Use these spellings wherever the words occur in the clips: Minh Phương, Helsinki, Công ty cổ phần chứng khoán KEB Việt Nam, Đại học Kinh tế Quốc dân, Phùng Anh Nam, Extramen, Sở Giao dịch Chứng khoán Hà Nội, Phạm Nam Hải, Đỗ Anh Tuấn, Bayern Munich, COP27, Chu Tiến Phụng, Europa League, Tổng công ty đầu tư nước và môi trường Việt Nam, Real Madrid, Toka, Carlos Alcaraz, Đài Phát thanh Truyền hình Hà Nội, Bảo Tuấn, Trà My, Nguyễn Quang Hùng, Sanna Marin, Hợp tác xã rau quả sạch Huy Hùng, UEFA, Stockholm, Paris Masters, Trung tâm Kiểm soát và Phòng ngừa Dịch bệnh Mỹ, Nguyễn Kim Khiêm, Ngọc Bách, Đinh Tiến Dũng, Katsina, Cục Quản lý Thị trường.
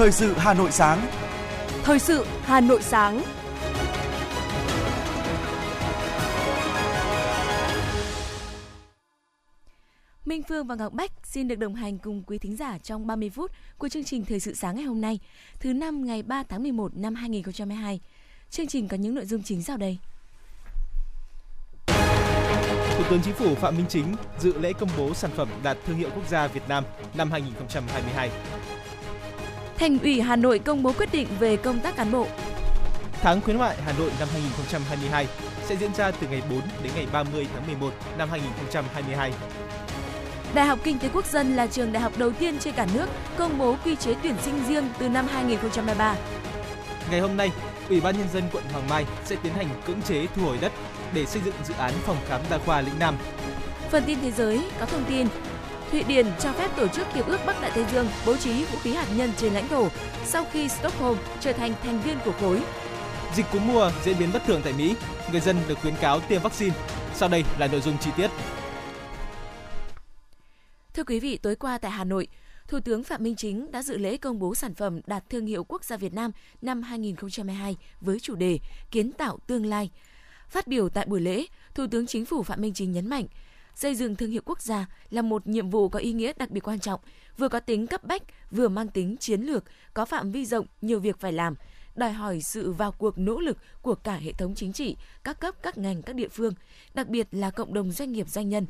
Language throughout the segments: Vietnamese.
Thời sự Hà Nội sáng. Thời sự Hà Nội sáng. Minh Phương và Ngọc Bách xin được đồng hành cùng quý thính giả trong 30 phút của chương trình Thời sự sáng ngày hôm nay, thứ năm ngày 3 tháng 11 năm 2022. Chương trình có những nội dung chính sau đây. Thủ tướng Chính phủ Phạm Minh Chính dự lễ công bố sản phẩm đạt thương hiệu quốc gia Việt Nam năm 2022. Thành ủy Hà Nội công bố quyết định về công tác cán bộ. Tháng khuyến mại Hà Nội năm 2022 sẽ diễn ra từ ngày 4 đến ngày 30 tháng 11 năm 2022. Đại học Kinh tế Quốc dân là trường đại học đầu tiên trên cả nước công bố quy chế tuyển sinh riêng từ năm 2023. Ngày hôm nay, Ủy ban Nhân dân quận Hoàng Mai sẽ tiến hành cưỡng chế thu hồi đất để xây dựng dự án phòng khám đa khoa Lĩnh Nam. Phần tin thế giới có thông tin Thụy Điển cho phép tổ chức Hiệp ước Bắc Đại Tây Dương bố trí vũ khí hạt nhân trên lãnh thổ sau khi Stockholm trở thành thành viên của khối. Dịch cúm mùa diễn biến bất thường tại Mỹ, người dân được khuyến cáo tiêm vaccine. Sau đây là nội dung chi tiết. Thưa quý vị, tối qua tại Hà Nội, Thủ tướng Phạm Minh Chính đã dự lễ công bố sản phẩm đạt thương hiệu quốc gia Việt Nam năm 2022 với chủ đề Kiến tạo tương lai. Phát biểu tại buổi lễ, Thủ tướng Chính phủ Phạm Minh Chính nhấn mạnh, xây dựng thương hiệu quốc gia là một nhiệm vụ có ý nghĩa đặc biệt quan trọng, vừa có tính cấp bách, vừa mang tính chiến lược, có phạm vi rộng, nhiều việc phải làm, đòi hỏi sự vào cuộc nỗ lực của cả hệ thống chính trị, các cấp, các ngành, các địa phương, đặc biệt là cộng đồng doanh nghiệp doanh nhân.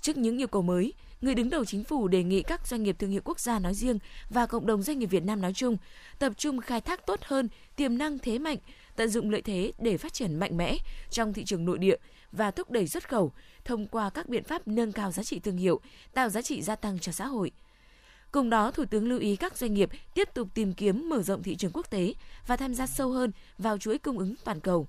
Trước những yêu cầu mới, người đứng đầu Chính phủ đề nghị các doanh nghiệp thương hiệu quốc gia nói riêng và cộng đồng doanh nghiệp Việt Nam nói chung tập trung khai thác tốt hơn tiềm năng thế mạnh, tận dụng lợi thế để phát triển mạnh mẽ trong thị trường nội địa và thúc đẩy xuất khẩu thông qua các biện pháp nâng cao giá trị thương hiệu, tạo giá trị gia tăng cho xã hội. Cùng đó, Thủ tướng lưu ý các doanh nghiệp tiếp tục tìm kiếm mở rộng thị trường quốc tế và tham gia sâu hơn vào chuỗi cung ứng toàn cầu,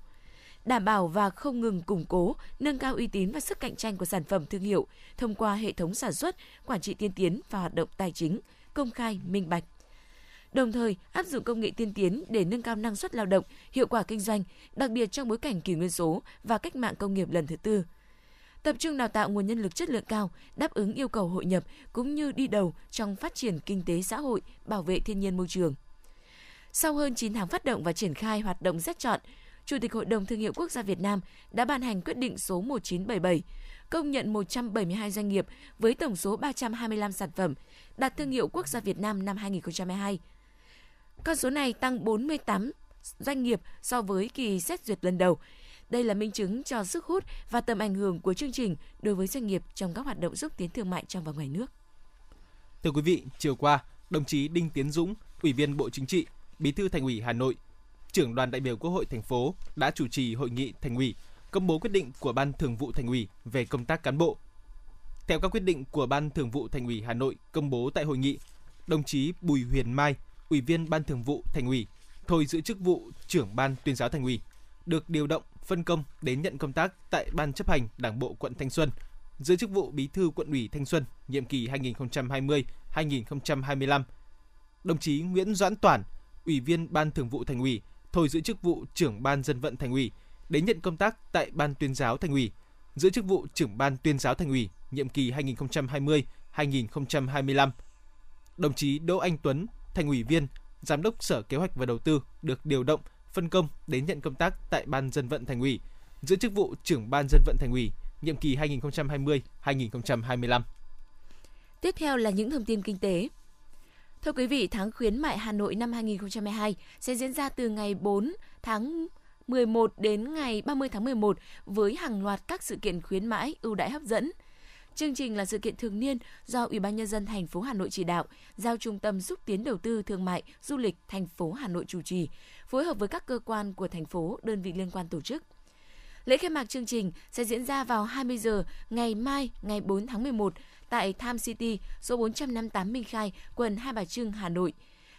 đảm bảo và không ngừng củng cố, nâng cao uy tín và sức cạnh tranh của sản phẩm thương hiệu thông qua hệ thống sản xuất, quản trị tiên tiến và hoạt động tài chính, công khai, minh bạch. Đồng thời, áp dụng công nghệ tiên tiến để nâng cao năng suất lao động, hiệu quả kinh doanh, đặc biệt trong bối cảnh kỷ nguyên số và cách mạng công nghiệp lần thứ tư. Tập trung đào tạo nguồn nhân lực chất lượng cao, đáp ứng yêu cầu hội nhập cũng như đi đầu trong phát triển kinh tế xã hội, bảo vệ thiên nhiên môi trường. Sau hơn 9 tháng phát động và triển khai hoạt động xét chọn, Chủ tịch Hội đồng Thương hiệu Quốc gia Việt Nam đã ban hành quyết định số 1977, công nhận 172 doanh nghiệp với tổng số 325 sản phẩm đạt thương hiệu Quốc gia Việt Nam năm 2022. Con số này tăng 48 doanh nghiệp so với kỳ xét duyệt lần đầu. Đây là minh chứng cho sức hút và tầm ảnh hưởng của chương trình đối với doanh nghiệp trong các hoạt động xúc tiến thương mại trong và ngoài nước. Thưa quý vị, chiều qua, đồng chí Đinh Tiến Dũng, Ủy viên Bộ Chính trị, Bí thư Thành ủy Hà Nội, Trưởng đoàn đại biểu Quốc hội thành phố đã chủ trì hội nghị Thành ủy công bố quyết định của Ban Thường vụ Thành ủy về công tác cán bộ. Theo các quyết định của Ban Thường vụ Thành ủy Hà Nội công bố tại hội nghị, đồng chí Bùi Huyền Mai, Ủy viên Ban Thường vụ Thành ủy, thôi giữ chức vụ Trưởng Ban Tuyên giáo Thành ủy, được điều động phân công đến nhận công tác tại Ban Chấp hành Đảng bộ quận Thanh Xuân, giữ chức vụ Bí thư quận ủy Thanh Xuân nhiệm kỳ 2020-2025. Đồng chí Nguyễn Doãn Toản, Ủy viên Ban Thường vụ Thành ủy, thôi giữ chức vụ Trưởng Ban Dân vận Thành ủy, đến nhận công tác tại Ban Tuyên giáo Thành ủy, giữ chức vụ Trưởng Ban Tuyên giáo Thành ủy nhiệm kỳ 2020-2025. Đồng chí Đỗ Anh Tuấn, Thành ủy viên, Giám đốc Sở Kế hoạch và Đầu tư được điều động, phân công đến nhận công tác tại Ban Dân vận Thành ủy, giữ chức vụ Trưởng Ban Dân vận Thành ủy nhiệm kỳ 2020-2025. Tiếp theo là những thông tin kinh tế. Thưa quý vị, tháng khuyến mại Hà Nội năm 2022 sẽ diễn ra từ ngày 4 tháng 11 đến ngày 30 tháng 11 với hàng loạt các sự kiện khuyến mãi ưu đãi hấp dẫn. Chương trình là sự kiện thường niên do Ủy ban Nhân dân thành phố Hà Nội chỉ đạo, giao Trung tâm xúc tiến đầu tư thương mại du lịch thành phố Hà Nội chủ trì, phối hợp với các cơ quan của thành phố, đơn vị liên quan tổ chức. Lễ khai mạc chương trình sẽ diễn ra vào 20 giờ ngày mai, ngày 4 tháng 11 tại Tham City, số 458 Minh Khai, quận Hai Bà Trưng, Hà Nội.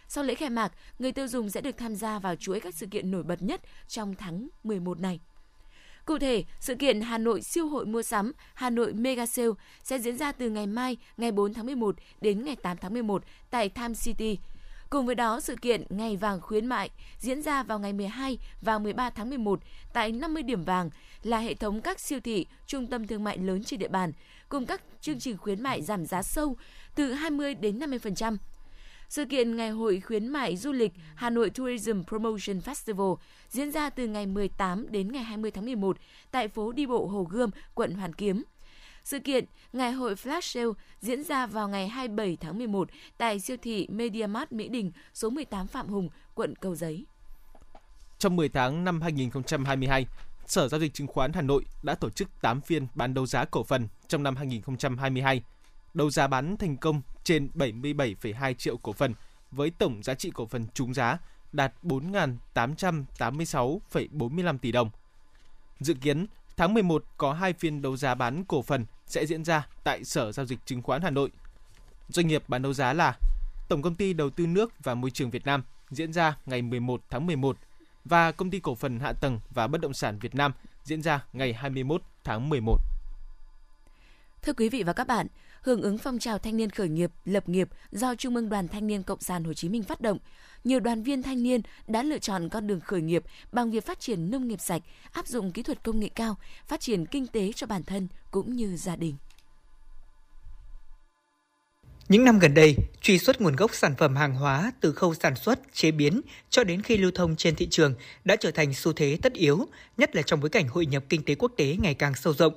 Sau lễ khai mạc, người tiêu dùng sẽ được tham gia vào chuỗi các sự kiện nổi bật nhất trong tháng 11 này. Cụ thể, sự kiện Hà Nội siêu hội mua sắm, Hà Nội Mega Sale sẽ diễn ra từ ngày mai, ngày 4 tháng 11 đến ngày 8 tháng 11 tại Tham City. Cùng với đó, sự kiện Ngày vàng khuyến mại diễn ra vào ngày 12 và 13 tháng 11 tại 50 điểm vàng là hệ thống các siêu thị, trung tâm thương mại lớn trên địa bàn, cùng các chương trình khuyến mại giảm giá sâu từ 20 đến 50%. Sự kiện Ngày hội khuyến mại du lịch Hà Nội Tourism Promotion Festival diễn ra từ ngày 18 đến ngày 20 tháng 11 tại phố đi bộ Hồ Gươm, quận Hoàn Kiếm. Sự kiện Ngày hội Flash Sale diễn ra vào ngày 27 tháng 11 tại siêu thị Media Mart Mỹ Đình, số 18 Phạm Hùng, quận Cầu Giấy. Trong 10 tháng năm 2022, Sở Giao dịch Chứng khoán Hà Nội đã tổ chức 8 phiên bán đấu giá cổ phần trong năm 2022. Đấu giá bán thành công trên 77,2 triệu cổ phần với tổng giá trị cổ phần trúng giá đạt 4.886,45 tỷ đồng. Dự kiến, tháng 11 có 2 phiên đấu giá bán cổ phần sẽ diễn ra tại Sở Giao dịch Chứng khoán Hà Nội. Doanh nghiệp bán đấu giá là Tổng công ty đầu tư nước và môi trường Việt Nam diễn ra ngày 11 tháng 11 và Công ty cổ phần hạ tầng và bất động sản Việt Nam diễn ra ngày 21 tháng 11. Thưa quý vị và các bạn, hưởng ứng phong trào thanh niên khởi nghiệp, lập nghiệp do Trung ương Đoàn Thanh niên Cộng sản Hồ Chí Minh phát động, nhiều đoàn viên thanh niên đã lựa chọn con đường khởi nghiệp bằng việc phát triển nông nghiệp sạch, áp dụng kỹ thuật công nghệ cao, phát triển kinh tế cho bản thân cũng như gia đình. Những năm gần đây, truy xuất nguồn gốc sản phẩm hàng hóa từ khâu sản xuất, chế biến cho đến khi lưu thông trên thị trường đã trở thành xu thế tất yếu, nhất là trong bối cảnh hội nhập kinh tế quốc tế ngày càng sâu rộng.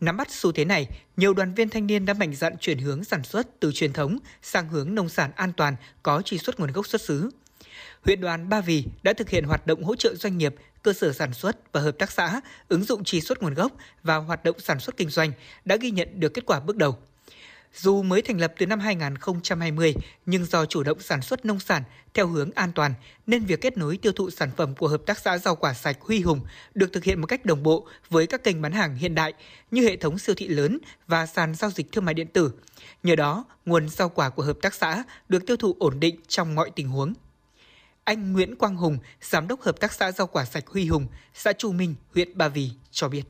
Nắm bắt xu thế này, nhiều đoàn viên thanh niên đã mạnh dạn chuyển hướng sản xuất từ truyền thống sang hướng nông sản an toàn có truy xuất nguồn gốc xuất xứ. Huyện đoàn Ba Vì đã thực hiện hoạt động hỗ trợ doanh nghiệp, cơ sở sản xuất và hợp tác xã ứng dụng truy xuất nguồn gốc vào hoạt động sản xuất kinh doanh đã ghi nhận được kết quả bước đầu. Dù mới thành lập từ năm 2020, nhưng do chủ động sản xuất nông sản theo hướng an toàn, nên việc kết nối tiêu thụ sản phẩm của Hợp tác xã rau quả sạch Huy Hùng được thực hiện một cách đồng bộ với các kênh bán hàng hiện đại như hệ thống siêu thị lớn và sàn giao dịch thương mại điện tử. Nhờ đó, nguồn rau quả của Hợp tác xã được tiêu thụ ổn định trong mọi tình huống. Anh Nguyễn Quang Hùng, Giám đốc Hợp tác xã rau quả sạch Huy Hùng, xã Chu Minh, huyện Ba Vì cho biết.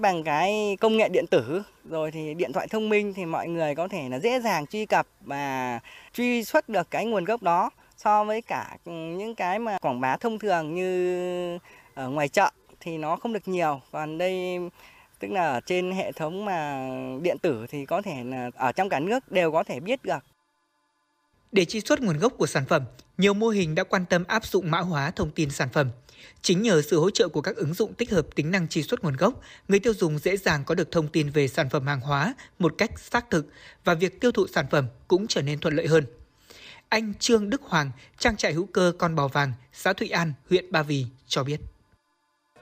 Bằng cái công nghệ điện tử rồi thì điện thoại thông minh thì mọi người có thể là dễ dàng truy cập và truy xuất được cái nguồn gốc đó so với cả những cái mà quảng bá thông thường như ở ngoài chợ thì nó không được nhiều. Còn đây tức là ở trên hệ thống mà điện tử thì có thể là ở trong cả nước đều có thể biết được. Để truy xuất nguồn gốc của sản phẩm, nhiều mô hình đã quan tâm áp dụng mã hóa thông tin sản phẩm. Chính nhờ sự hỗ trợ của các ứng dụng tích hợp tính năng truy xuất nguồn gốc, người tiêu dùng dễ dàng có được thông tin về sản phẩm hàng hóa một cách xác thực và việc tiêu thụ sản phẩm cũng trở nên thuận lợi hơn. Anh Trương Đức Hoàng, trang trại hữu cơ Con Bò Vàng, xã Thụy An, huyện Ba Vì cho biết.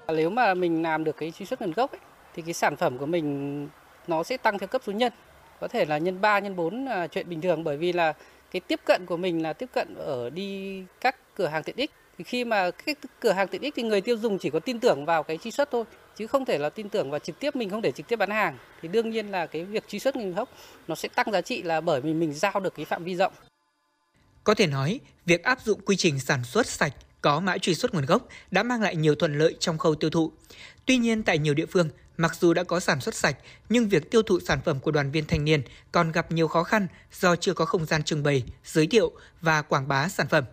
Nếu mà mình làm được cái truy xuất nguồn gốc ấy, thì cái sản phẩm của mình nó sẽ tăng theo cấp số nhân. Có thể là nhân 3, nhân 4 là chuyện bình thường bởi vì là cái tiếp cận của mình là tiếp cận ở đi các cửa hàng tiện ích. Thì khi mà cái cửa hàng tiện ích thì người tiêu dùng chỉ có tin tưởng vào cái truy xuất thôi, chứ không thể là tin tưởng vào trực tiếp, mình không thể trực tiếp bán hàng. Thì đương nhiên là cái việc truy xuất nguồn gốc nó sẽ tăng giá trị là bởi vì mình giao được cái phạm vi rộng. Có thể nói, việc áp dụng quy trình sản xuất sạch có mã truy xuất nguồn gốc đã mang lại nhiều thuận lợi trong khâu tiêu thụ. Tuy nhiên tại nhiều địa phương, mặc dù đã có sản xuất sạch, nhưng việc tiêu thụ sản phẩm của đoàn viên thanh niên còn gặp nhiều khó khăn do chưa có không gian trưng bày, giới thiệu và quảng bá sản phẩm.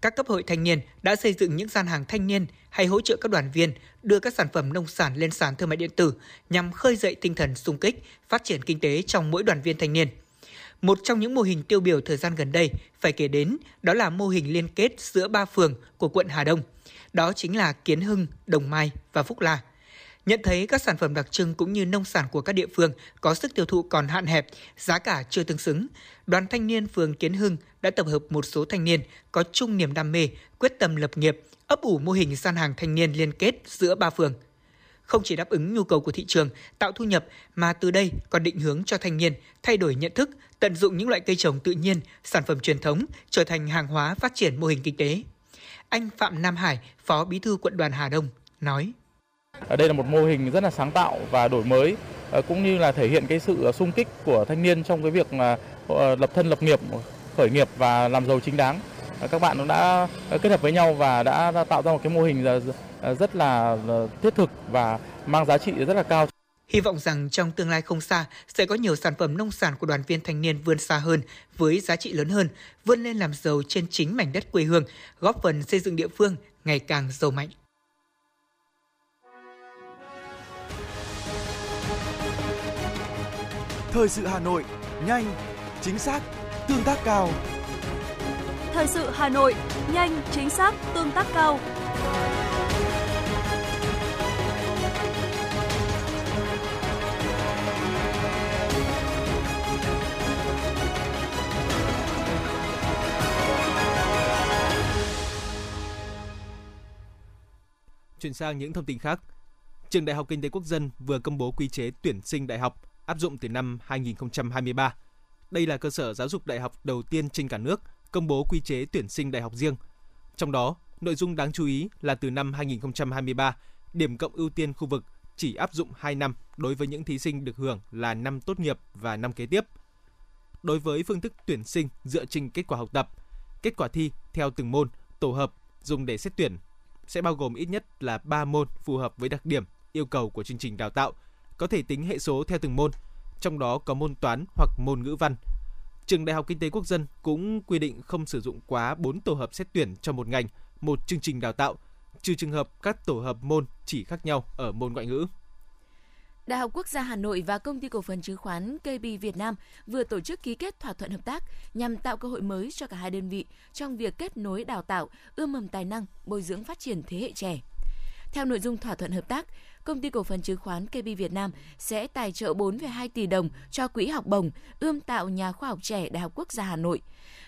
Các cấp hội thanh niên đã xây dựng những gian hàng thanh niên hay hỗ trợ các đoàn viên đưa các sản phẩm nông sản lên sàn thương mại điện tử nhằm khơi dậy tinh thần xung kích, phát triển kinh tế trong mỗi đoàn viên thanh niên. Một trong những mô hình tiêu biểu thời gian gần đây phải kể đến đó là mô hình liên kết giữa 3 phường của quận Hà Đông. Đó chính là Kiến Hưng, Đồng Mai và Phúc La. Nhận thấy các sản phẩm đặc trưng cũng như nông sản của các địa phương có sức tiêu thụ còn hạn hẹp, giá cả chưa tương xứng, Đoàn Thanh niên phường Kiến Hưng đã tập hợp một số thanh niên có chung niềm đam mê, quyết tâm lập nghiệp, ấp ủ mô hình gian hàng thanh niên liên kết giữa 3 phường. Không chỉ đáp ứng nhu cầu của thị trường, tạo thu nhập mà từ đây còn định hướng cho thanh niên thay đổi nhận thức, tận dụng những loại cây trồng tự nhiên, sản phẩm truyền thống trở thành hàng hóa phát triển mô hình kinh tế. Anh Phạm Nam Hải, Phó Bí thư Quận đoàn Hà Đông nói: Đây là một mô hình rất là sáng tạo và đổi mới, cũng như là thể hiện cái sự xung kích của thanh niên trong cái việc lập thân lập nghiệp, khởi nghiệp và làm giàu chính đáng. Các bạn đã kết hợp với nhau và đã tạo ra một cái mô hình rất là thiết thực và mang giá trị rất là cao. Hy vọng rằng trong tương lai không xa sẽ có nhiều sản phẩm nông sản của đoàn viên thanh niên vươn xa hơn với giá trị lớn hơn, vươn lên làm giàu trên chính mảnh đất quê hương, góp phần xây dựng địa phương ngày càng giàu mạnh. Thời sự Hà Nội, nhanh, chính xác, tương tác cao. Thời sự Hà Nội, nhanh, chính xác, tương tác cao. Chuyển sang những thông tin khác. Trường Đại học Kinh tế Quốc dân vừa công bố quy chế tuyển sinh đại học áp dụng từ năm 2023. Đây là cơ sở giáo dục đại học đầu tiên trên cả nước công bố quy chế tuyển sinh đại học riêng. Trong đó, nội dung đáng chú ý là từ năm 2023, điểm cộng ưu tiên khu vực chỉ áp dụng 2 năm đối với những thí sinh được hưởng là năm tốt nghiệp và năm kế tiếp. Đối với phương thức tuyển sinh dựa trên kết quả học tập, kết quả thi theo từng môn, tổ hợp dùng để xét tuyển sẽ bao gồm ít nhất là 3 môn phù hợp với đặc điểm, yêu cầu của chương trình đào tạo, có thể tính hệ số theo từng môn, trong đó có môn toán hoặc môn ngữ văn. Trường Đại học Kinh tế Quốc dân cũng quy định không sử dụng quá 4 tổ hợp xét tuyển cho một ngành, một chương trình đào tạo, trừ trường hợp các tổ hợp môn chỉ khác nhau ở môn ngoại ngữ. Đại học Quốc gia Hà Nội và Công ty cổ phần chứng khoán KEB Việt Nam vừa tổ chức ký kết thỏa thuận hợp tác nhằm tạo cơ hội mới cho cả hai đơn vị trong việc kết nối đào tạo, ươm mầm tài năng, bồi dưỡng phát triển thế hệ trẻ. Theo nội dung thỏa thuận hợp tác, Công ty cổ phần chứng khoán KEB Việt Nam sẽ tài trợ 4,2 tỷ đồng cho quỹ học bổng ươm tạo nhà khoa học trẻ Đại học Quốc gia Hà Nội.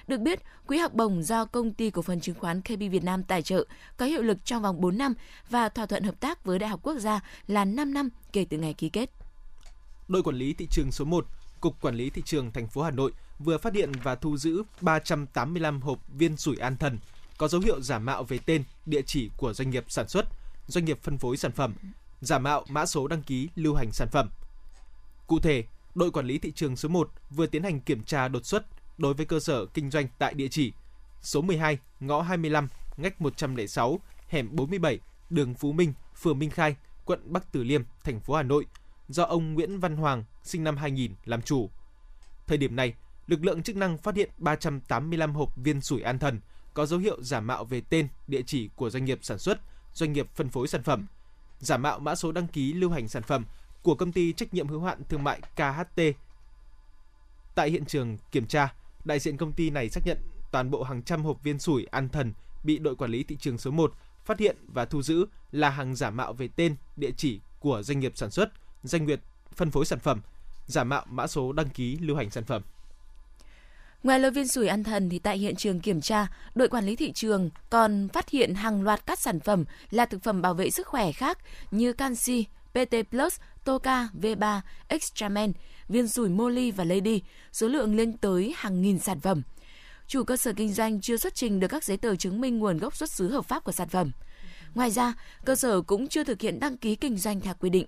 Được biết, quỹ học bổng do Công ty cổ phần chứng khoán KEB Việt Nam tài trợ có hiệu lực trong vòng 4 năm và thỏa thuận hợp tác với Đại học Quốc gia là 5 năm kể từ ngày ký kết. Đội quản lý thị trường số 1, Cục Quản lý Thị trường thành phố Hà Nội vừa phát hiện và thu giữ 385 hộp viên sủi an thần có dấu hiệu giả mạo về tên, địa chỉ của doanh nghiệp sản xuất, doanh nghiệp phân phối sản phẩm, giả mạo mã số đăng ký lưu hành sản phẩm. Cụ thể, đội quản lý thị trường số 1 vừa tiến hành kiểm tra đột xuất đối với cơ sở kinh doanh tại địa chỉ số 12, ngõ 25, ngách 106, hẻm 47, đường Phú Minh, phường Minh Khai, quận Bắc Từ Liêm, thành phố Hà Nội, do ông Nguyễn Văn Hoàng, sinh năm 2000 làm chủ. Thời điểm này, lực lượng chức năng phát hiện 385 hộp viên sủi an thần có dấu hiệu giả mạo về tên, địa chỉ của doanh nghiệp sản xuất, doanh nghiệp phân phối sản phẩm, giả mạo mã số đăng ký lưu hành sản phẩm của Công ty trách nhiệm hữu hạn thương mại KHT. Tại hiện trường kiểm tra, đại diện công ty này xác nhận toàn bộ hàng trăm hộp viên sủi an thần bị đội quản lý thị trường số 1 phát hiện và thu giữ là hàng giả mạo về tên, địa chỉ của doanh nghiệp sản xuất, doanh nghiệp phân phối sản phẩm, giả mạo mã số đăng ký lưu hành sản phẩm. Ngoài lô viên sủi an thần thì tại hiện trường kiểm tra, đội quản lý thị trường còn phát hiện hàng loạt các sản phẩm là thực phẩm bảo vệ sức khỏe khác như canxi, PT+, Toka, V3, Extramen, viên sủi Molly và Lady, số lượng lên tới hàng nghìn sản phẩm. Chủ cơ sở kinh doanh chưa xuất trình được các giấy tờ chứng minh nguồn gốc xuất xứ hợp pháp của sản phẩm. Ngoài ra, cơ sở cũng chưa thực hiện đăng ký kinh doanh theo quy định.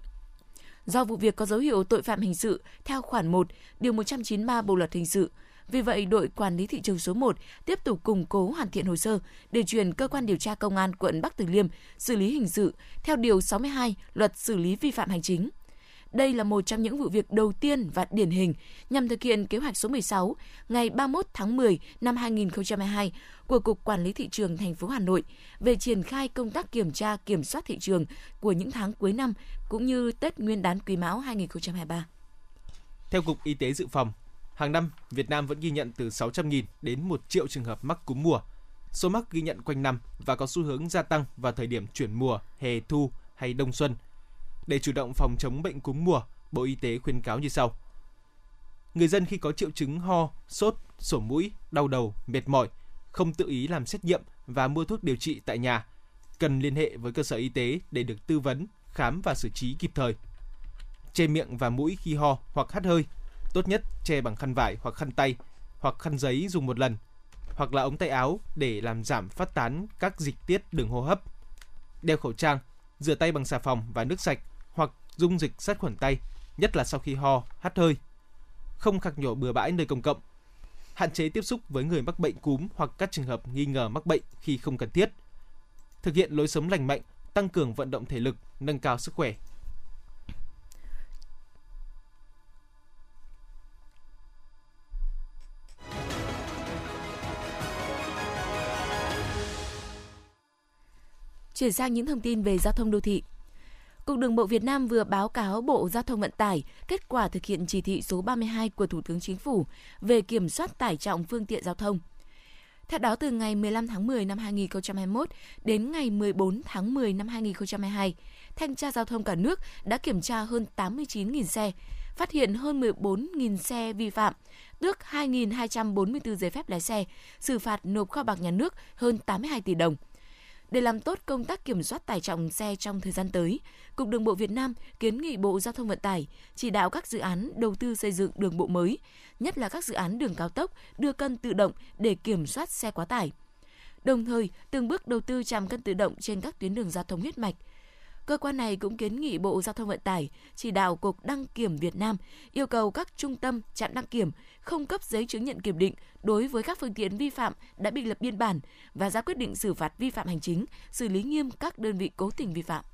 Do vụ việc có dấu hiệu tội phạm hình sự theo khoản 1, điều 193 Bộ luật hình sự, vì vậy, đội quản lý thị trường số 1 tiếp tục củng cố hoàn thiện hồ sơ để chuyển cơ quan điều tra công an quận Bắc Từ Liêm xử lý hình sự theo điều 62 Luật xử lý vi phạm hành chính. Đây là một trong những vụ việc đầu tiên và điển hình nhằm thực hiện kế hoạch số 16 ngày 31 tháng 10 năm 2022 của Cục Quản lý Thị trường thành phố Hà Nội về triển khai công tác kiểm tra kiểm soát thị trường của những tháng cuối năm cũng như Tết Nguyên đán Quý Mão 2023. Theo Cục Y tế Dự phòng, hàng năm, Việt Nam vẫn ghi nhận từ 600.000 đến 1 triệu trường hợp mắc cúm mùa. Số mắc ghi nhận quanh năm và có xu hướng gia tăng vào thời điểm chuyển mùa, hè, thu hay đông xuân. Để chủ động phòng chống bệnh cúm mùa, Bộ Y tế khuyến cáo như sau. Người dân khi có triệu chứng ho, sốt, sổ mũi, đau đầu, mệt mỏi, không tự ý làm xét nghiệm và mua thuốc điều trị tại nhà, cần liên hệ với cơ sở y tế để được tư vấn, khám và xử trí kịp thời. Che miệng và mũi khi ho hoặc hắt hơi. Tốt nhất che bằng khăn vải hoặc khăn tay, hoặc khăn giấy dùng một lần, hoặc là ống tay áo để làm giảm phát tán các dịch tiết đường hô hấp. Đeo khẩu trang, rửa tay bằng xà phòng và nước sạch hoặc dung dịch sát khuẩn tay, nhất là sau khi ho, hắt hơi. Không khạc nhổ bừa bãi nơi công cộng. Hạn chế tiếp xúc với người mắc bệnh cúm hoặc các trường hợp nghi ngờ mắc bệnh khi không cần thiết. Thực hiện lối sống lành mạnh, tăng cường vận động thể lực, nâng cao sức khỏe. Chuyển sang những thông tin về giao thông đô thị. Cục Đường Bộ Việt Nam vừa báo cáo Bộ Giao thông Vận tải kết quả thực hiện chỉ thị số 32 của Thủ tướng Chính phủ về kiểm soát tải trọng phương tiện giao thông. Theo đó, từ ngày 15 tháng 10 năm 2021 đến ngày 14 tháng 10 năm 2022, Thanh tra Giao thông cả nước đã kiểm tra hơn 89.000 xe, phát hiện hơn 14.000 xe vi phạm, tước 2.244 giấy phép lái xe, xử phạt nộp kho bạc nhà nước hơn 82 tỷ đồng. Để làm tốt công tác kiểm soát tải trọng xe trong thời gian tới, Cục Đường Bộ Việt Nam kiến nghị Bộ Giao thông Vận tải chỉ đạo các dự án đầu tư xây dựng đường bộ mới, nhất là các dự án đường cao tốc đưa cân tự động để kiểm soát xe quá tải. Đồng thời, từng bước đầu tư trạm cân tự động trên các tuyến đường giao thông huyết mạch. Cơ quan này cũng kiến nghị Bộ Giao thông Vận tải chỉ đạo Cục Đăng kiểm Việt Nam yêu cầu các trung tâm trạm đăng kiểm không cấp giấy chứng nhận kiểm định đối với các phương tiện vi phạm đã bị lập biên bản và ra quyết định xử phạt vi phạm hành chính, xử lý nghiêm các đơn vị cố tình vi phạm.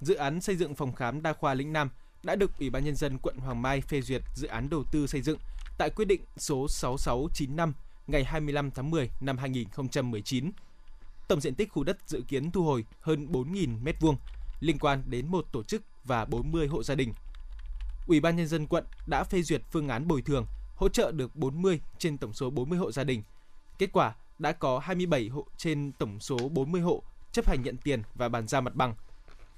Dự án xây dựng phòng khám đa khoa Lĩnh Nam đã được Ủy ban Nhân dân quận Hoàng Mai phê duyệt dự án đầu tư xây dựng tại quyết định số 6695 ngày 25 tháng 10 năm 2019. Tổng diện tích khu đất dự kiến thu hồi hơn 4.000 m2, liên quan đến một tổ chức và 40 hộ gia đình. Ủy ban Nhân dân quận đã phê duyệt phương án bồi thường, hỗ trợ được 40 trên tổng số 40 hộ gia đình. Kết quả đã có 27 hộ trên tổng số 40 hộ chấp hành nhận tiền và bàn giao mặt bằng.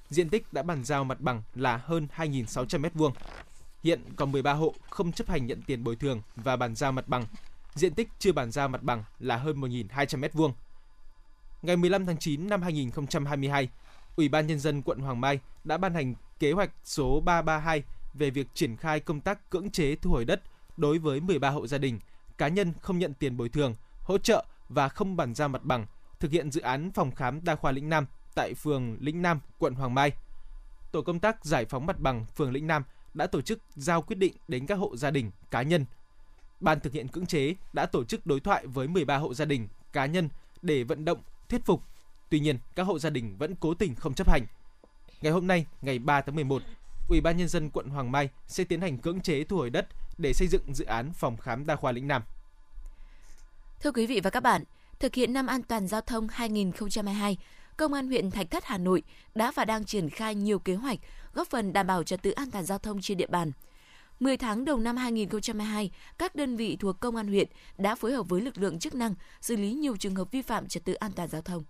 Diện tích đã bàn giao mặt bằng là hơn 2.600 m2. Hiện còn 13 hộ không chấp hành nhận tiền bồi thường và bàn giao mặt bằng. Diện tích chưa bàn giao mặt bằng là hơn 1.200 m2. Ngày 15 tháng 9 năm 2022, Ủy ban Nhân dân quận Hoàng Mai đã ban hành kế hoạch số 332 về việc triển khai công tác cưỡng chế thu hồi đất đối với 13 hộ gia đình, cá nhân không nhận tiền bồi thường, hỗ trợ và không bàn giao mặt bằng, thực hiện dự án phòng khám đa khoa Lĩnh Nam tại phường Lĩnh Nam, quận Hoàng Mai. Tổ công tác giải phóng mặt bằng phường Lĩnh Nam đã tổ chức giao quyết định đến các hộ gia đình, cá nhân. Ban thực hiện cưỡng chế đã tổ chức đối thoại với 13 hộ gia đình, cá nhân để vận động thuyết phục. Tuy nhiên, các hộ gia đình vẫn cố tình không chấp hành. Ngày hôm nay, ngày 3 tháng 11, Ủy ban Nhân dân quận Hoàng Mai sẽ tiến hành cưỡng chế thu hồi đất để xây dựng dự án phòng khám đa khoa Lĩnh Nam. Thưa quý vị và các bạn, thực hiện năm an toàn giao thông 2022, Công an huyện Thạch Thất, Hà Nội đã và đang triển khai nhiều kế hoạch góp phần đảm bảo trật tự an toàn giao thông trên địa bàn. 10 tháng đầu năm 2022, các đơn vị thuộc Công an huyện đã phối hợp với lực lượng chức năng xử lý nhiều trường hợp vi phạm trật tự an toàn giao thông.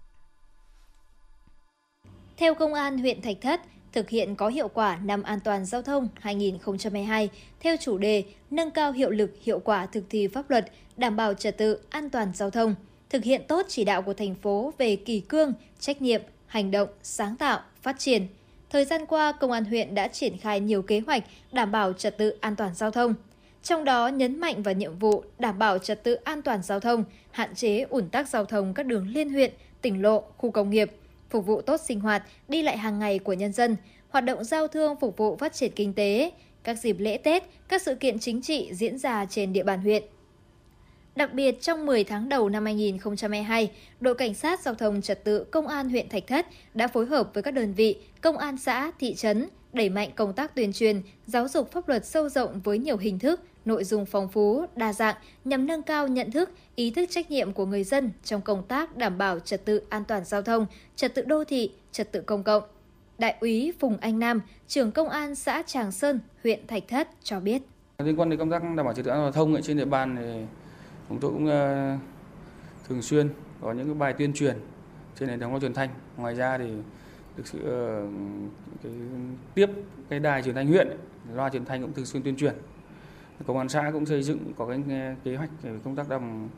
Theo Công an huyện Thạch Thất, thực hiện có hiệu quả năm an toàn giao thông 2022 theo chủ đề nâng cao hiệu lực hiệu quả thực thi pháp luật, đảm bảo trật tự an toàn giao thông, thực hiện tốt chỉ đạo của thành phố về kỷ cương, trách nhiệm, hành động, sáng tạo, phát triển. Thời gian qua, Công an huyện đã triển khai nhiều kế hoạch đảm bảo trật tự an toàn giao thông. Trong đó, nhấn mạnh vào nhiệm vụ đảm bảo trật tự an toàn giao thông, hạn chế ùn tắc giao thông các đường liên huyện, tỉnh lộ, khu công nghiệp, phục vụ tốt sinh hoạt, đi lại hàng ngày của nhân dân, hoạt động giao thương phục vụ phát triển kinh tế, các dịp lễ Tết, các sự kiện chính trị diễn ra trên địa bàn huyện. Đặc biệt, trong 10 tháng đầu năm 2022, đội cảnh sát giao thông trật tự Công an huyện Thạch Thất đã phối hợp với các đơn vị, công an xã, thị trấn, đẩy mạnh công tác tuyên truyền, giáo dục pháp luật sâu rộng với nhiều hình thức, nội dung phong phú, đa dạng nhằm nâng cao nhận thức, ý thức trách nhiệm của người dân trong công tác đảm bảo trật tự an toàn giao thông, trật tự đô thị, trật tự công cộng. Đại úy Phùng Anh Nam, trưởng công an xã Tràng Sơn, huyện Thạch Thất cho biết. Liên quan đến công tác đảm bảo trật tự an toàn giao thông trên địa bàn thì chúng tôi cũng thường xuyên có những cái bài tuyên truyền trên hệ thống loa truyền thanh. Ngoài ra thì được sự tiếp cái đài truyền thanh huyện, loa truyền thanh cũng thường xuyên tuyên truyền. Công an xã cũng xây dựng có cái kế hoạch về công tác đảm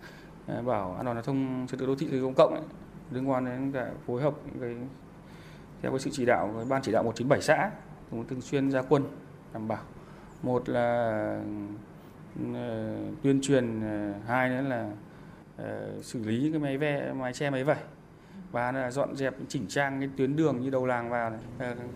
bảo an toàn giao thông, trật tự đô thị, trật tự công cộng ấy, liên quan đến cả phối hợp cái theo cái sự chỉ đạo của ban chỉ đạo 197 xã cũng thường xuyên ra quân đảm bảo, một là tuyên truyền, hai nữa là xử lý cái máy che máy vẩy và là dọn dẹp chỉnh trang cái tuyến đường như đầu làng vào,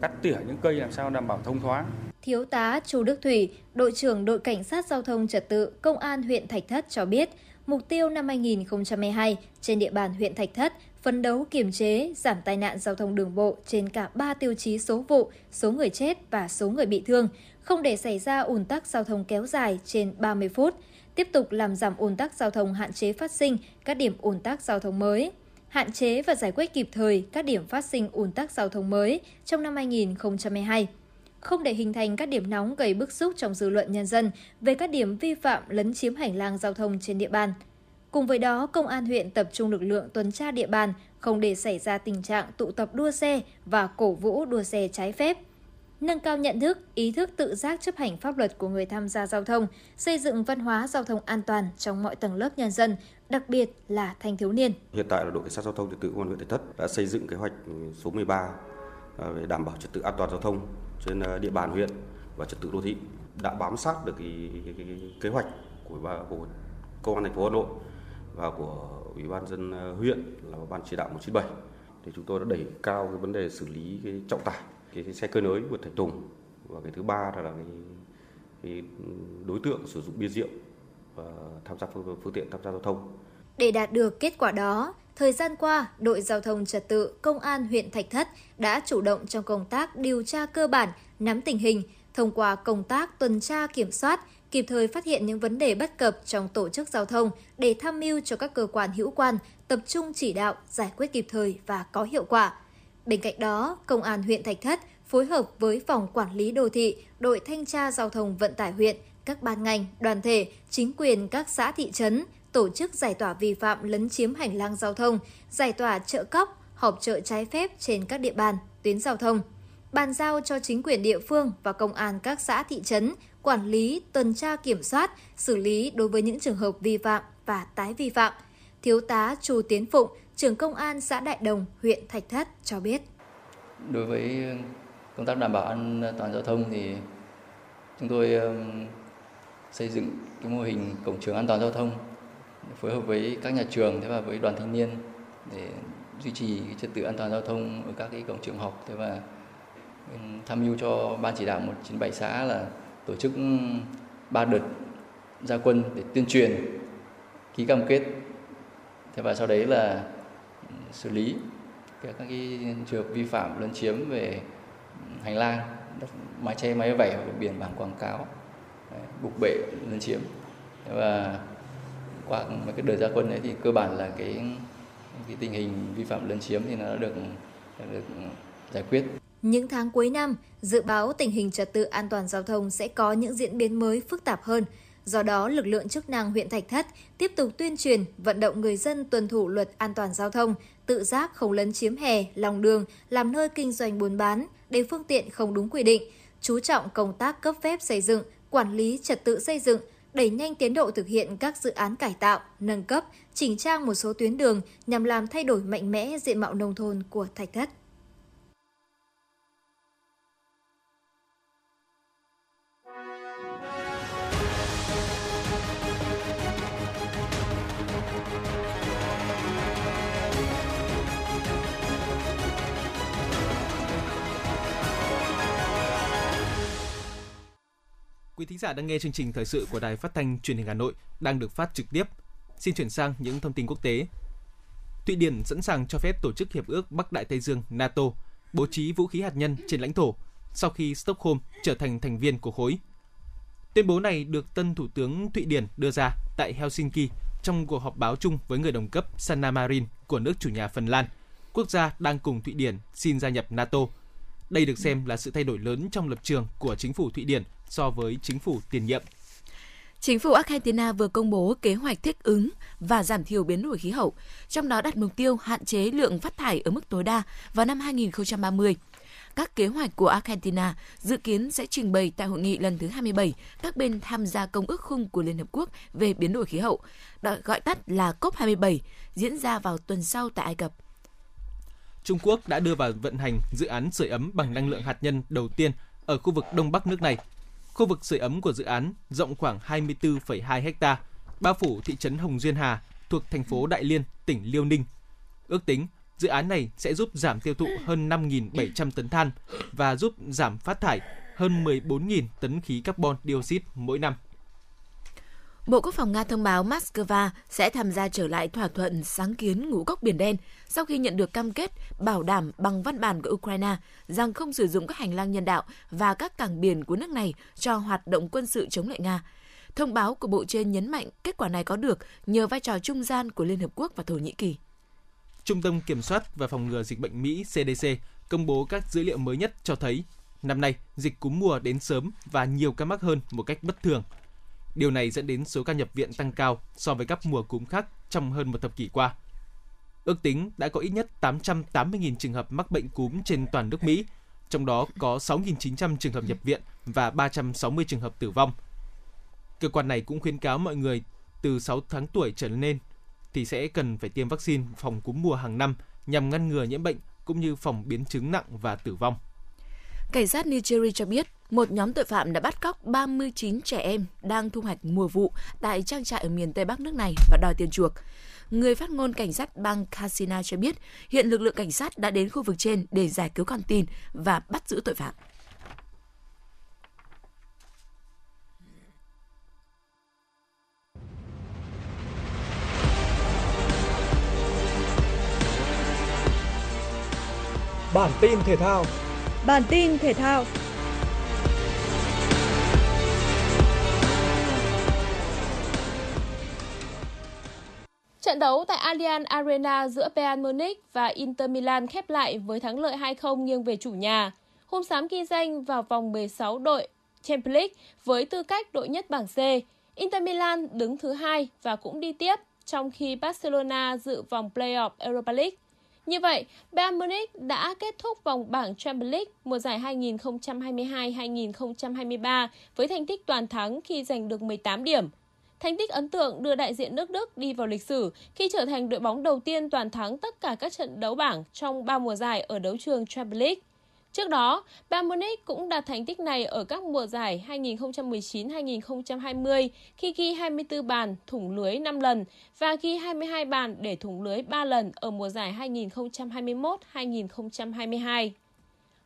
cắt tỉa những cây làm sao đảm bảo thông thoáng. Thiếu tá Chu Đức Thủy, đội trưởng đội cảnh sát giao thông trật tự Công an huyện Thạch Thất cho biết, mục tiêu năm 2022 trên địa bàn huyện Thạch Thất phấn đấu kiềm chế, giảm tai nạn giao thông đường bộ trên cả 3 tiêu chí số vụ, số người chết và số người bị thương, không để xảy ra ùn tắc giao thông kéo dài trên 30 phút, tiếp tục làm giảm ùn tắc giao thông, hạn chế phát sinh các điểm ùn tắc giao thông mới, hạn chế và giải quyết kịp thời các điểm phát sinh ùn tắc giao thông mới trong năm 2022. Không để hình thành các điểm nóng gây bức xúc trong dư luận nhân dân về các điểm vi phạm lấn chiếm hành lang giao thông trên địa bàn. Cùng với đó, Công an huyện tập trung lực lượng tuần tra địa bàn, không để xảy ra tình trạng tụ tập đua xe và cổ vũ đua xe trái phép. Nâng cao nhận thức, ý thức tự giác chấp hành pháp luật của người tham gia giao thông, xây dựng văn hóa giao thông an toàn trong mọi tầng lớp nhân dân, đặc biệt là thanh thiếu niên. Hiện tại là đội cảnh sát giao thông trật tự Công an huyện Thạch Thất đã xây dựng kế hoạch số 13 về đảm bảo trật tự an toàn giao thông trên địa bàn huyện và trật tự đô thị, đã bám sát được cái kế hoạch của Công an thành phố Hà Nội và của Ủy ban dân huyện là ban chỉ đạo 197. Thì chúng tôi đã đẩy cao cái vấn đề xử lý cái trọng tải, cái xe cơi nới vượt thành thùng, và cái thứ ba là cái đối tượng sử dụng bia rượu và tham gia phương tiện tham gia giao thông. Để đạt được kết quả đó, thời gian qua, đội giao thông trật tự Công an huyện Thạch Thất đã chủ động trong công tác điều tra cơ bản, nắm tình hình, thông qua công tác tuần tra kiểm soát, kịp thời phát hiện những vấn đề bất cập trong tổ chức giao thông để tham mưu cho các cơ quan hữu quan tập trung chỉ đạo, giải quyết kịp thời và có hiệu quả. Bên cạnh đó, Công an huyện Thạch Thất phối hợp với Phòng Quản lý Đô thị, đội Thanh tra Giao thông Vận tải huyện, các ban ngành, đoàn thể, chính quyền các xã thị trấn, tổ chức giải tỏa vi phạm lấn chiếm hành lang giao thông, giải tỏa chợ cóc, họp chợ trái phép trên các địa bàn, tuyến giao thông. Bàn giao cho chính quyền địa phương và công an các xã thị trấn quản lý, tuần tra kiểm soát, xử lý đối với những trường hợp vi phạm và tái vi phạm. Thiếu tá Chu Tiến Phụng, trưởng Công an xã Đại Đồng, huyện Thạch Thất cho biết. Đối với công tác đảm bảo an toàn giao thông thì chúng tôi xây dựng cái mô hình cổng trường an toàn giao thông, phối hợp với các nhà trường và với đoàn thanh niên để duy trì trật tự an toàn giao thông ở các cái cổng trường học, và tham mưu cho ban chỉ đạo 197 xã là tổ chức 3 đợt ra quân để tuyên truyền, ký cam kết, và sau đấy là xử lý các cái trường hợp vi phạm lấn chiếm về hành lang, mái che mái vẩy hoặc biển bảng quảng cáo, bục bệ lấn chiếm. Và qua mấy cái đợt ra quân đấy thì cơ bản là cái tình hình vi phạm lấn chiếm thì nó đã được giải quyết. Những tháng cuối năm, dự báo tình hình trật tự an toàn giao thông sẽ có những diễn biến mới phức tạp hơn. Do đó, lực lượng chức năng huyện Thạch Thất tiếp tục tuyên truyền, vận động người dân tuân thủ luật an toàn giao thông, tự giác không lấn chiếm hè, lòng đường, làm nơi kinh doanh buôn bán, để phương tiện không đúng quy định, chú trọng công tác cấp phép xây dựng, quản lý trật tự xây dựng, đẩy nhanh tiến độ thực hiện các dự án cải tạo, nâng cấp, chỉnh trang một số tuyến đường nhằm làm thay đổi mạnh mẽ diện mạo nông thôn của Thạch Thất. Quý thính giả đang nghe chương trình thời sự của Đài Phát thanh Truyền hình Hà Nội đang được phát trực tiếp. Xin chuyển sang những thông tin quốc tế. Thụy Điển sẵn sàng cho phép tổ chức Hiệp ước Bắc Đại Tây Dương NATO bố trí vũ khí hạt nhân trên lãnh thổ sau khi Stockholm trở thành thành viên của khối. Tuyên bố này được tân Thủ tướng Thụy Điển đưa ra tại Helsinki trong cuộc họp báo chung với người đồng cấp Sanna Marin của nước chủ nhà Phần Lan, quốc gia đang cùng Thụy Điển xin gia nhập NATO. Đây được xem là sự thay đổi lớn trong lập trường của chính phủ Thụy Điển so với chính phủ tiền nhiệm. Chính phủ Argentina vừa công bố kế hoạch thích ứng và giảm thiểu biến đổi khí hậu, trong đó đặt mục tiêu hạn chế lượng phát thải ở mức tối đa vào năm 2030. Các kế hoạch của Argentina dự kiến sẽ trình bày tại hội nghị lần thứ 27 các bên tham gia Công ước Khung của Liên Hợp Quốc về biến đổi khí hậu, gọi tắt là COP27, diễn ra vào tuần sau tại Ai Cập. Trung Quốc đã đưa vào vận hành dự án sưởi ấm bằng năng lượng hạt nhân đầu tiên ở khu vực Đông Bắc nước này. Khu vực sưởi ấm của dự án rộng khoảng 24,2 ha, bao phủ thị trấn Hồng Duyên Hà thuộc thành phố Đại Liên, tỉnh Liêu Ninh. Ước tính, dự án này sẽ giúp giảm tiêu thụ hơn 5.700 tấn than và giúp giảm phát thải hơn 14.000 tấn khí carbon dioxide mỗi năm. Bộ Quốc phòng Nga thông báo Moscow sẽ tham gia trở lại thỏa thuận sáng kiến ngũ cốc Biển Đen sau khi nhận được cam kết bảo đảm bằng văn bản của Ukraine rằng không sử dụng các hành lang nhân đạo và các cảng biển của nước này cho hoạt động quân sự chống lại Nga. Thông báo của Bộ trên nhấn mạnh kết quả này có được nhờ vai trò trung gian của Liên Hợp Quốc và Thổ Nhĩ Kỳ. Trung tâm Kiểm soát và Phòng ngừa Dịch bệnh Mỹ CDC công bố các dữ liệu mới nhất cho thấy năm nay dịch cúm mùa đến sớm và nhiều ca mắc hơn một cách bất thường. Điều này dẫn đến số ca nhập viện tăng cao so với các mùa cúm khác trong hơn một thập kỷ qua. Ước tính đã có ít nhất 880.000 trường hợp mắc bệnh cúm trên toàn nước Mỹ, trong đó có 6.900 trường hợp nhập viện và 360 trường hợp tử vong. Cơ quan này cũng khuyến cáo mọi người từ 6 tháng tuổi trở lên thì sẽ cần phải tiêm vaccine phòng cúm mùa hàng năm nhằm ngăn ngừa nhiễm bệnh cũng như phòng biến chứng nặng và tử vong. Cảnh sát Nigeria cho biết, một nhóm tội phạm đã bắt cóc 39 trẻ em đang thu hoạch mùa vụ tại trang trại ở miền Tây Bắc nước này và đòi tiền chuộc. Người phát ngôn cảnh sát bang Katsina cho biết, hiện lực lượng cảnh sát đã đến khu vực trên để giải cứu con tin và bắt giữ tội phạm. Bản tin thể thao. Trận đấu tại Allianz Arena giữa Bayern Munich và Inter Milan khép lại với thắng lợi 2-0 nghiêng về chủ nhà. Hôm sáng ghi danh vào vòng 16 đội Champions League với tư cách đội nhất bảng C. Inter Milan đứng thứ 2 và cũng đi tiếp, trong khi Barcelona dự vòng play-off Europa League. Như vậy, Bayern Munich đã kết thúc vòng bảng Champions League mùa giải 2022-2023 với thành tích toàn thắng khi giành được 18 điểm. Thành tích ấn tượng đưa đại diện nước Đức đi vào lịch sử khi trở thành đội bóng đầu tiên toàn thắng tất cả các trận đấu bảng trong 3 mùa giải ở đấu trường Champions League. Trước đó, Bayern Munich cũng đạt thành tích này ở các mùa giải 2019-2020 khi ghi 24 bàn thủng lưới 5 lần và ghi 22 bàn để thủng lưới 3 lần ở mùa giải 2021-2022.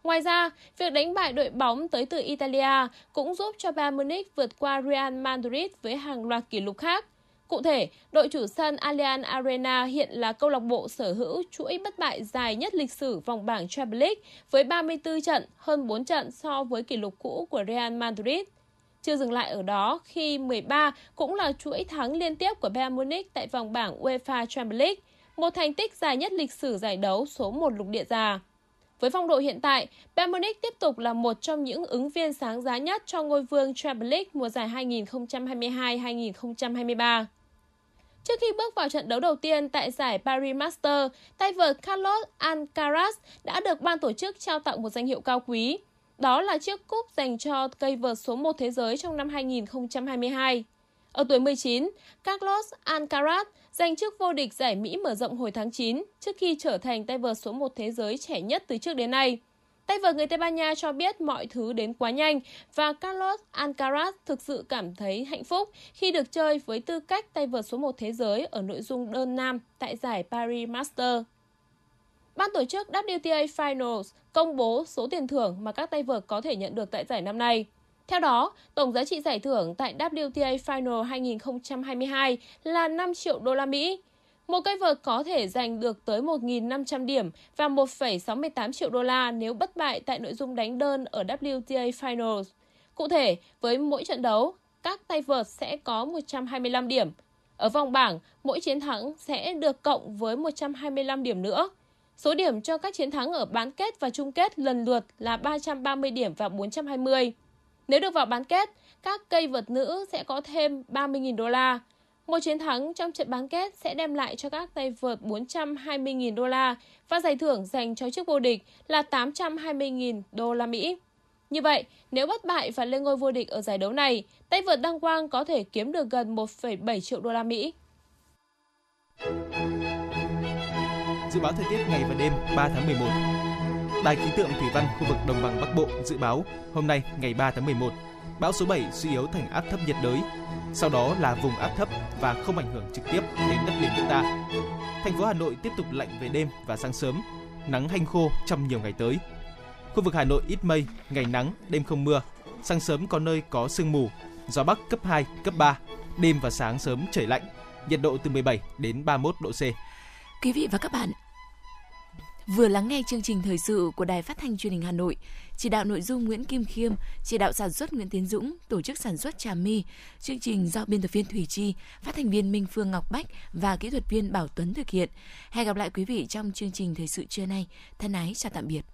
Ngoài ra, việc đánh bại đội bóng tới từ Italia cũng giúp cho Bayern Munich vượt qua Real Madrid với hàng loạt kỷ lục khác. Cụ thể, đội chủ sân Allianz Arena hiện là câu lạc bộ sở hữu chuỗi bất bại dài nhất lịch sử vòng bảng Champions League với 34 trận, hơn 4 trận so với kỷ lục cũ của Real Madrid. Chưa dừng lại ở đó khi 13 cũng là chuỗi thắng liên tiếp của Bayern Munich tại vòng bảng UEFA Champions League, một thành tích dài nhất lịch sử giải đấu số 1 lục địa già. Với phong độ hiện tại, Bayern Munich tiếp tục là một trong những ứng viên sáng giá nhất cho ngôi vương Champions League mùa giải 2022-2023. Trước khi bước vào trận đấu đầu tiên tại giải Paris Masters, tay vợt Carlos Alcaraz đã được ban tổ chức trao tặng một danh hiệu cao quý. Đó là chiếc cúp dành cho cây vợt số 1 thế giới trong năm 2022. Ở tuổi 19, Carlos Alcaraz giành chức vô địch giải Mỹ mở rộng hồi tháng 9 trước khi trở thành tay vợt số 1 thế giới trẻ nhất từ trước đến nay. Tay vợt người Tây Ban Nha cho biết mọi thứ đến quá nhanh và Carlos Alcaraz thực sự cảm thấy hạnh phúc khi được chơi với tư cách tay vợt số 1 thế giới ở nội dung đơn nam tại giải Paris Masters. Ban tổ chức WTA Finals công bố số tiền thưởng mà các tay vợt có thể nhận được tại giải năm nay. Theo đó, tổng giá trị giải thưởng tại WTA Finals 2022 là 5 triệu đô la Mỹ. Một cây vợt có thể giành được tới 1.500 điểm và 1,68 triệu đô la nếu bất bại tại nội dung đánh đơn ở WTA Finals. Cụ thể, với mỗi trận đấu, các tay vợt sẽ có 125 điểm. Ở vòng bảng, mỗi chiến thắng sẽ được cộng với 125 điểm nữa. Số điểm cho các chiến thắng ở bán kết và chung kết lần lượt là 330 điểm và 420. Nếu được vào bán kết, các cây vợt nữ sẽ có thêm 30.000 đô la. Một chiến thắng trong trận bán kết sẽ đem lại cho các tay vợt 420.000 đô la và giải thưởng dành cho chức vô địch là 820.000 đô la Mỹ. Như vậy, nếu bất bại và lên ngôi vô địch ở giải đấu này, tay vợt đăng quang có thể kiếm được gần 1,7 triệu đô la Mỹ. Dự báo thời tiết ngày và đêm 3 tháng 11. Đài khí tượng thủy văn khu vực đồng bằng Bắc Bộ dự báo hôm nay ngày 3 tháng 11, bão số 7 suy yếu thành áp thấp nhiệt đới, sau đó là vùng áp thấp và không ảnh hưởng trực tiếp đến đất liền nước ta. Thành phố Hà Nội tiếp tục lạnh về đêm và sáng sớm, nắng hanh khô trong nhiều ngày tới. Khu vực Hà Nội ít mây, ngày nắng, đêm không mưa, sáng sớm có nơi có sương mù, gió bắc cấp 2, cấp 3, đêm và sáng sớm trời lạnh, nhiệt độ từ 17 đến 31 độ C. Quý vị và các bạn vừa lắng nghe chương trình thời sự của Đài Phát thanh Truyền hình Hà Nội, chỉ đạo nội dung Nguyễn Kim Khiêm, chỉ đạo sản xuất Nguyễn Tiến Dũng, tổ chức sản xuất Trà My, chương trình do biên tập viên Thủy Chi, phát thanh viên Minh Phương, Ngọc Bách và kỹ thuật viên Bảo Tuấn thực hiện. Hẹn gặp lại quý vị trong chương trình thời sự trưa nay. Thân ái chào tạm biệt.